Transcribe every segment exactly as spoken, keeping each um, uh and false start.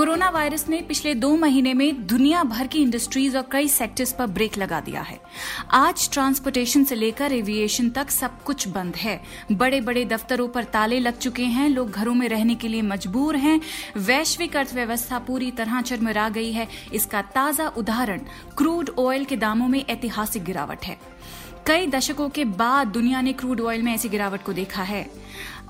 Corona virus ने पिछले दो महीने में दुनिया भर की इंडस्ट्रीज और कई सेक्टर्स पर ब्रेक लगा दिया है। आज ट्रांसपोर्टेशन से लेकर एविएशन तक सब कुछ बंद है। बड़े बड़े दफ्तरों पर ताले लग चुके हैं, लोग घरों में रहने के लिए मजबूर हैं। वैश्विक अर्थव्यवस्था पूरी तरह चरमरा गई है। इसका ताजा उदाहरण क्रूड ऑयल के दामों में ऐतिहासिक गिरावट है। कई दशकों के बाद दुनिया ने क्रूड ऑयल में ऐसी गिरावट को देखा है।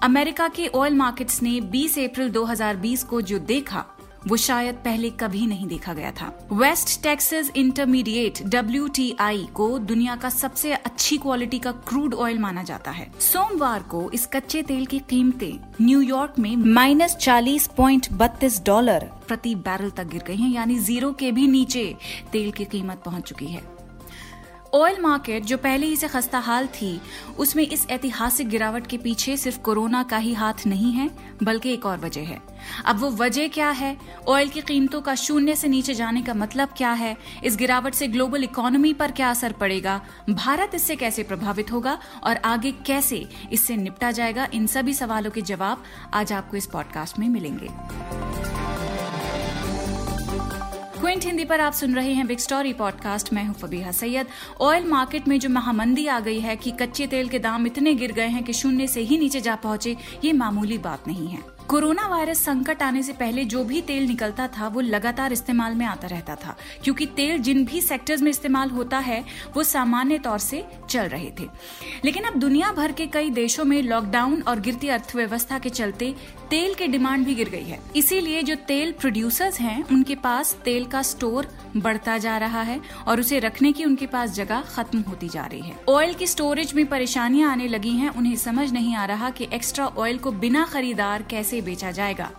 अमेरिका के ऑयल मार्केट्स ने बीस अप्रैल दो हज़ार बीस को जो देखा वो शायद पहले कभी नहीं देखा गया था। West Texas Intermediate W T I को दुनिया का सबसे अच्छी क्वालिटी का क्रूड ऑयल माना जाता है। सोमवार को इस कच्चे तेल की कीमतें न्यूयॉर्क में माइनस चालीस पॉइंट बत्तीस डॉलर प्रति बैरल तक गिर गई हैं, यानी जीरो के भी नीचे तेल की कीमत पहुंच चुकी है। ऑयल मार्केट जो पहले ही से खस्ता हाल थी, उसमें इस ऐतिहासिक गिरावट के पीछे सिर्फ कोरोना का ही हाथ नहीं है, बल्कि एक और वजह है। अब वो वजह क्या है? ऑयल की कीमतों का शून्य से नीचे जाने का मतलब क्या है? इस गिरावट से ग्लोबल इकोनॉमी पर क्या असर पड़ेगा? भारत इससे कैसे प्रभावित होगा और आगे कैसे इससे निपटा जाएगा? इन सभी सवालों के जवाब आज आपको इस पॉडकास्ट में मिलेंगे। क्विंट हिंदी पर आप सुन रहे हैं बिग स्टोरी पॉडकास्ट। मैं हूं फबीहा सैयद। ऑयल मार्केट में जो महामंदी आ गई है कि कच्चे तेल के दाम इतने गिर गए हैं कि शून्य से ही नीचे जा पहुंचे, ये मामूली बात नहीं है। कोरोना वायरस संकट आने से पहले जो भी तेल निकलता था वो लगातार इस्तेमाल में आता रहता था, क्योंकि तेल जिन भी सेक्टर्स में इस्तेमाल होता है वो सामान्य तौर से चल रहे थे। लेकिन अब दुनिया भर के कई देशों में लॉकडाउन और गिरती अर्थव्यवस्था के चलते तेल की डिमांड भी गिर गई है। इसीलिए जो तेल प्रोड्यूसर्स हैं उनके पास तेल का स्टोर बढ़ता जा रहा है और उसे रखने की उनके पास जगह खत्म होती जा रही है। ऑयल की स्टोरेज में परेशानियां आने लगी हैं। उन्हें समझ नहीं आ रहा कि एक्स्ट्रा ऑयल को बिना खरीदार कैसे बेचा जाएगा।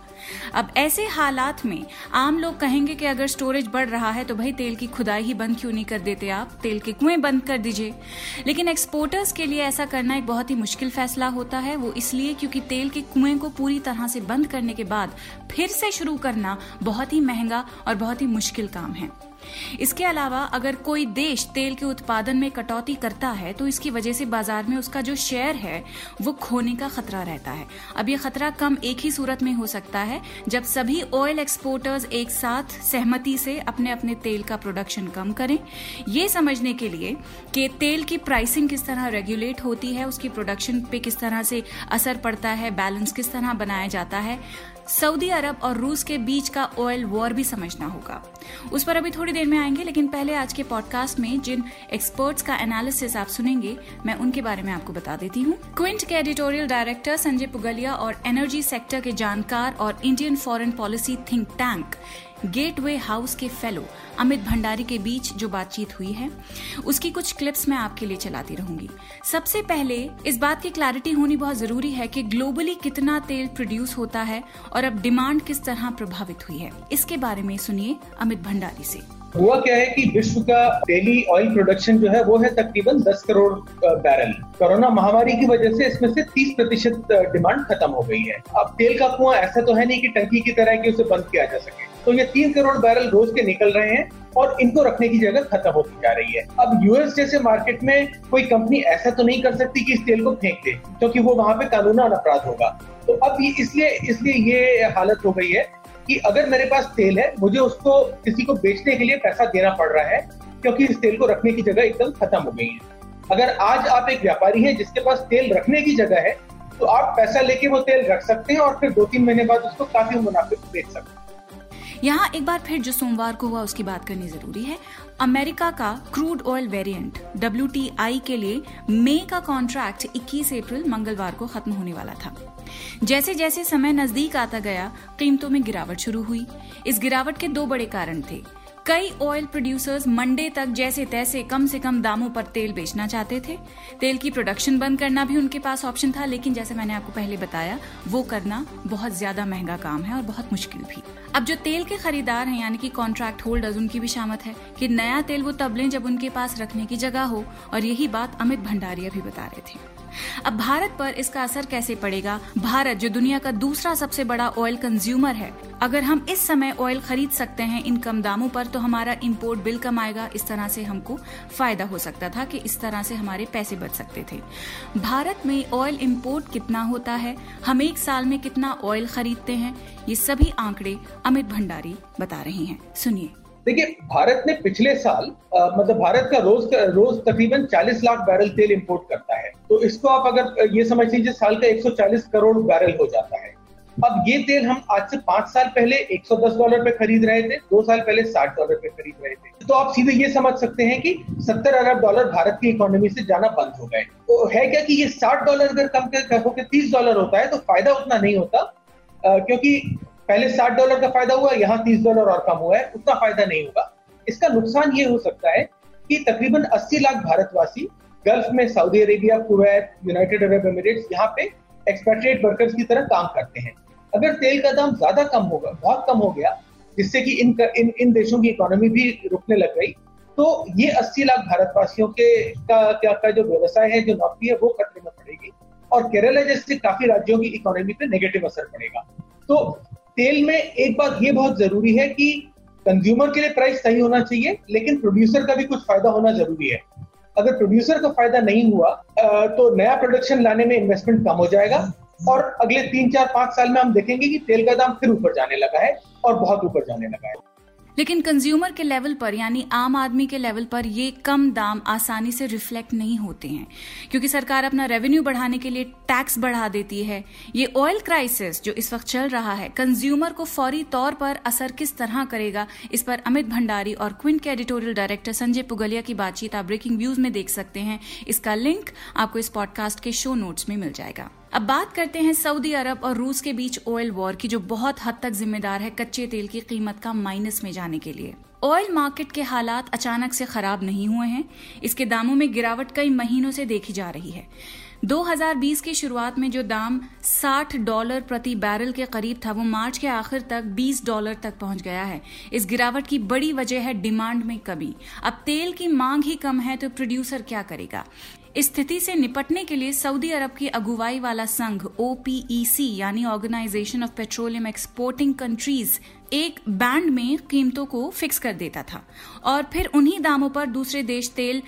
अब ऐसे हालात में आम लोग कहेंगे कि अगर स्टोरेज बढ़ रहा है तो भाई तेल की खुदाई ही बंद क्यों नहीं कर देते आप, तेल के कुएं बंद कर दीजिए। लेकिन एक्सपोर्टर्स के लिए ऐसा करना एक बहुत ही मुश्किल फैसला होता है। वो इसलिए क्योंकि तेल के कुएं को पूरी तरह से बंद करने के बाद फिर से शुरू करना बहुत ही महंगा और बहुत ही मुश्किल काम है। इसके अलावा अगर कोई देश तेल के उत्पादन में कटौती करता है तो इसकी वजह से बाजार में उसका जो शेयर है वो खोने का खतरा रहता है। अब ये खतरा कम एक ही सूरत में हो सकता है, जब सभी ऑयल एक्सपोर्टर्स एक साथ सहमति से अपने अपने तेल का प्रोडक्शन कम करें। ये समझने के लिए कि तेल की प्राइसिंग किस तरह रेगुलेट होती है, उसकी प्रोडक्शन पे किस तरह से असर पड़ता है, बैलेंस किस तरह बनाया जाता है, सऊदी अरब और रूस के बीच का ऑयल वॉर भी समझना होगा। उस पर अभी थोड़ी देर में आएंगे, लेकिन पहले आज के पॉडकास्ट में जिन एक्सपर्ट्स का एनालिसिस आप सुनेंगे मैं उनके बारे में आपको बता देती हूँ। क्विंट के एडिटोरियल डायरेक्टर संजय पुगलिया और एनर्जी सेक्टर के जानकार और Indian foreign policy think tank Gateway House के फेलो अमित भंडारी के बीच जो बातचीत हुई है उसकी कुछ क्लिप्स मैं आपके लिए चलाती रहूंगी। सबसे पहले इस बात की क्लैरिटी होनी बहुत जरूरी है कि ग्लोबली कितना तेल प्रोड्यूस होता है और अब डिमांड किस तरह प्रभावित हुई है। इसके बारे में सुनिए अमित भंडारी से। हुआ क्या है कि विश्व का डेली ऑयल प्रोडक्शन जो है वो है तकरीबन दस करोड़ बैरल। कोरोना महामारी की वजह से इसमें से तीस प्रतिशत डिमांड खत्म हो गई है। अब तेल का कुआं ऐसा तो है नहीं कि टंकी की तरह कि उसे बंद किया जा सके, तो ये तीन करोड़ बैरल रोज के निकल रहे हैं और इनको रखने की जगह खत्म होती जा रही है। अब यूएस जैसे मार्केट में कोई कंपनी ऐसा तो नहीं कर सकती कि इस तेल को फेंक दे, क्योंकि वो वहां पे कानूनन अपराध होगा। तो अब ये इसलिए इसलिए ये हालत हो गई है कि अगर मेरे पास तेल है, मुझे उसको किसी को बेचने के लिए पैसा देना पड़ रहा है, क्योंकि इस तेल को रखने की जगह एकदम खत्म हो गई है। अगर आज आप एक व्यापारी हैं जिसके पास तेल रखने की जगह है, तो आप पैसा लेके वो तेल रख सकते हैं और फिर दो तीन महीने बाद उसको काफी मुनाफे में बेच सकते हैं। यहाँ एक बार फिर जो सोमवार को हुआ उसकी बात करनी जरूरी है। अमेरिका का crude oil variant W T I के लिए मई का कॉन्ट्रैक्ट इक्कीस अप्रैल मंगलवार को खत्म होने वाला था। जैसे जैसे समय नजदीक आता गया कीमतों में गिरावट शुरू हुई। इस गिरावट के दो बड़े कारण थे। कई ऑयल प्रोड्यूसर्स मंडे तक जैसे तैसे कम से कम दामों पर तेल बेचना चाहते थे। तेल की प्रोडक्शन बंद करना भी उनके पास ऑप्शन था, लेकिन जैसे मैंने आपको पहले बताया वो करना बहुत ज्यादा महंगा काम है और बहुत मुश्किल भी। अब जो तेल के खरीदार हैं यानी कि कॉन्ट्रैक्ट होल्डर्स, उनकी भी शामत है कि नया तेल वो तब लें जब उनके पास रखने की जगह हो, और यही बात अमित भंडारिया भी बता रहे थे। अब भारत पर इसका असर कैसे पड़ेगा? भारत जो दुनिया का दूसरा सबसे बड़ा ऑयल कंज्यूमर है, अगर हम इस समय ऑयल खरीद सकते हैं इन कम दामों पर तो हमारा इम्पोर्ट बिल कम आएगा। इस तरह से हमको फायदा हो सकता था कि इस तरह से हमारे पैसे बच सकते थे। भारत में ऑयल इम्पोर्ट कितना होता है, हम एक साल में कितना ऑयल खरीदते हैं, ये सभी आंकड़े अमित भंडारी बता रहे हैं, सुनिए। देखिए, भारत ने पिछले साल आ, मतलब भारत का रोज रोज तकरीबन चालीस लाख बैरल तेल इंपोर्ट करता है, तो इसको आप अगर ये समझ लीजिए साल का एक सौ चालीस करोड़ बैरल हो जाता है। अब ये तेल हम आज से पांच साल पहले एक सौ दस डॉलर पे खरीद रहे थे, दो साल पहले साठ डॉलर पे खरीद रहे थे, तो आप सीधे ये समझ सकते हैं कि सत्तर अरब डॉलर भारत की इकोनॉमी से जाना बंद हो गए। तो है क्या कि ये साठ डॉलर अगर कम होकर तीस डॉलर होता है तो फायदा उतना नहीं होता, आ, क्योंकि पहले साठ डॉलर का फायदा हुआ, यहाँ तीस डॉलर और कम हुआ है, उतना फायदा नहीं होगा। इसका नुकसान ये हो सकता है कि तकरीबन अस्सी लाख भारतवासी गल्फ में Saudi Arabia, Kuwait, United Arab Emirates, यहाँ पे एक्सपेट्रिएट वर्कर्स की तरह काम करते हैं। अगर तेल का दाम ज्यादा कम होगा, बहुत कम हो गया, जिससे कि इन इन, इन देशों की इकोनॉमी भी रुकने लग गई, तो ये अस्सी लाख भारतवासियों के का, का, का जो व्यवसाय है, जो नौकरी है, वो खतरे में पड़ेगी और केरला जैसे काफी राज्यों की इकोनॉमी पे नेगेटिव असर पड़ेगा। तो तेल में एक बात ये बहुत जरूरी है कि कंज्यूमर के लिए प्राइस सही होना चाहिए, लेकिन प्रोड्यूसर का भी कुछ फायदा होना जरूरी है। अगर प्रोड्यूसर का फायदा नहीं हुआ तो नया प्रोडक्शन लाने में इन्वेस्टमेंट कम हो जाएगा और अगले तीन चार पांच साल में हम देखेंगे कि तेल का दाम फिर ऊपर जाने लगा है और बहुत ऊपर जाने लगा है। लेकिन कंज्यूमर के लेवल पर, यानी आम आदमी के लेवल पर, ये कम दाम आसानी से रिफ्लेक्ट नहीं होते हैं, क्योंकि सरकार अपना रेवेन्यू बढ़ाने के लिए टैक्स बढ़ा देती है। ये ऑयल क्राइसिस जो इस वक्त चल रहा है, कंज्यूमर को फौरी तौर पर असर किस तरह करेगा, इस पर अमित भंडारी और क्विंट के एडिटोरियल डायरेक्टर संजय पुगलिया की बातचीत आप ब्रेकिंग व्यूज में देख सकते हैं। इसका लिंक आपको इस पॉडकास्ट के शो नोट्स में मिल जाएगा। अब बात करते हैं सऊदी अरब और रूस के बीच ऑयल वॉर की, जो बहुत हद तक जिम्मेदार है कच्चे तेल की कीमत का माइनस में जाने के लिए। ऑयल मार्केट के हालात अचानक से खराब नहीं हुए हैं, इसके दामों में गिरावट कई महीनों से देखी जा रही है। दो हज़ार बीस की शुरुआत में जो दाम साठ डॉलर प्रति बैरल के करीब था, वो मार्च के आखिर तक बीस डॉलर तक पहुंच गया है। इस गिरावट की बड़ी वजह है डिमांड में कमी। अब तेल की मांग ही कम है तो प्रोड्यूसर क्या करेगा? इस स्थिति से निपटने के लिए सऊदी अरब की अगुवाई वाला संघ ओ पी ई सी यानी organisation of petroleum exporting countries एक बैंड में कीमतों को फिक्स कर देता था और फिर उन्हीं दामों पर दूसरे देश तेल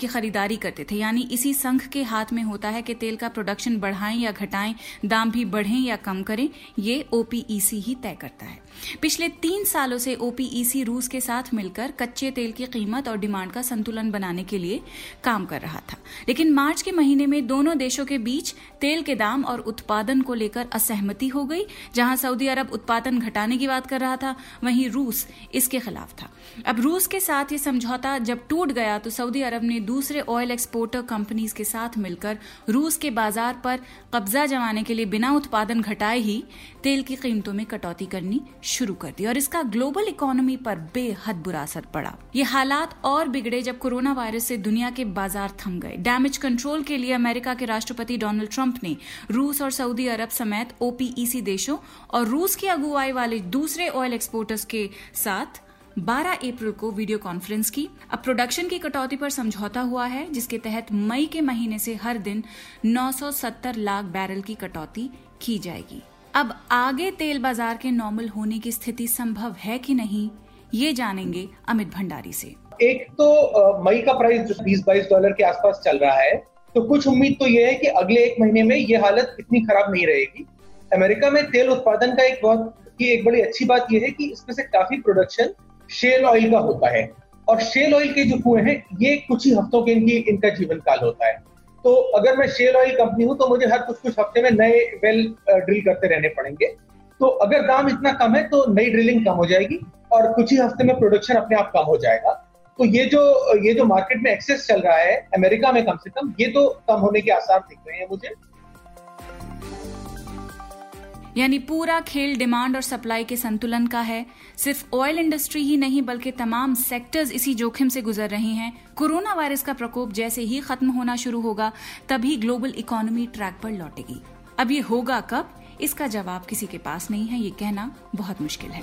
की खरीदारी करते थे। यानी इसी संघ के हाथ में होता है कि तेल का प्रोडक्शन बढ़ाएं या घटाएं, दाम भी बढ़ें या कम करें, ये ओ पी ई सी ही तय करता है। पिछले तीन सालों से ओ पी ई सी रूस के साथ मिलकर कच्चे तेल की कीमत और डिमांड का संतुलन बनाने के लिए काम कर रहा था, लेकिन मार्च के महीने में दोनों देशों के बीच तेल के दाम और उत्पादन को लेकर असहमति हो गई। जहां सऊदी अरब उत्पादन घटाने की बात कर रहा था, वहीं रूस इसके खिलाफ था। अब रूस के साथ ये समझौता जब टूट गया तो सऊदी अरब ने दूसरे ऑयल एक्सपोर्टर कंपनीज के साथ मिलकर रूस के बाजार पर कब्जा जमाने के लिए बिना उत्पादन घटाए ही तेल की कीमतों में कटौती करनी शुरू कर दी और इसका ग्लोबल इकोनॉमी पर बेहद बुरा असर पड़ा। ये हालात और बिगड़े जब कोरोना वायरस से दुनिया के बाजार थम गए। डैमेज कंट्रोल के लिए अमेरिका के राष्ट्रपति डोनाल्ड ट्रंप ने रूस और सऊदी अरब समेत ओ पी ई सी देशों और रूस की अगुवाई वाले दूसरे ऑयल एक्सपोर्टर्स के साथ बारह अप्रैल को वीडियो कॉन्फ्रेंस की। अब प्रोडक्शन की कटौती पर समझौता हुआ है, जिसके तहत मई के महीने से हर दिन नौ सौ सत्तर लाख बैरल की कटौती की जाएगी। अब आगे तेल बाजार के नॉर्मल होने की स्थिति संभव है कि नहीं, ये जानेंगे अमित भंडारी से। एक तो मई का प्राइस बीस बाईस डॉलर के आसपास चल रहा है, तो कुछ उम्मीद तो ये है कि अगले एक महीने में ये हालत इतनी खराब नहीं रहेगी। अमेरिका में तेल उत्पादन का एक बहुत की एक बड़ी अच्छी बात यह है कि इसमें से काफी प्रोडक्शन शेल ऑयल का होता है और शेल ऑयल के जो कुएं हैं ये कुछ ही हफ्तों के इनकी इनका जीवन काल होता है। तो अगर मैं शेल ऑयल कंपनी हूं तो मुझे हर कुछ कुछ हफ्ते में नए वेल ड्रिल करते रहने पड़ेंगे। तो अगर दाम इतना कम है तो नई ड्रिलिंग कम हो जाएगी और कुछ ही हफ्ते में प्रोडक्शन अपने आप कम हो जाएगा। तो ये जो ये जो मार्केट में एक्सेस चल रहा है अमेरिका में, कम से कम ये तो कम होने के आसार दिख रहे हैं मुझे। यानी पूरा खेल डिमांड और सप्लाई के संतुलन का है। सिर्फ ऑयल इंडस्ट्री ही नहीं बल्कि तमाम सेक्टर्स इसी जोखिम से गुजर रहे हैं। कोरोना वायरस का प्रकोप जैसे ही खत्म होना शुरू होगा तभी ग्लोबल इकोनॉमी ट्रैक पर लौटेगी। अब ये होगा कब, इसका जवाब किसी के पास नहीं है, ये कहना बहुत मुश्किल है।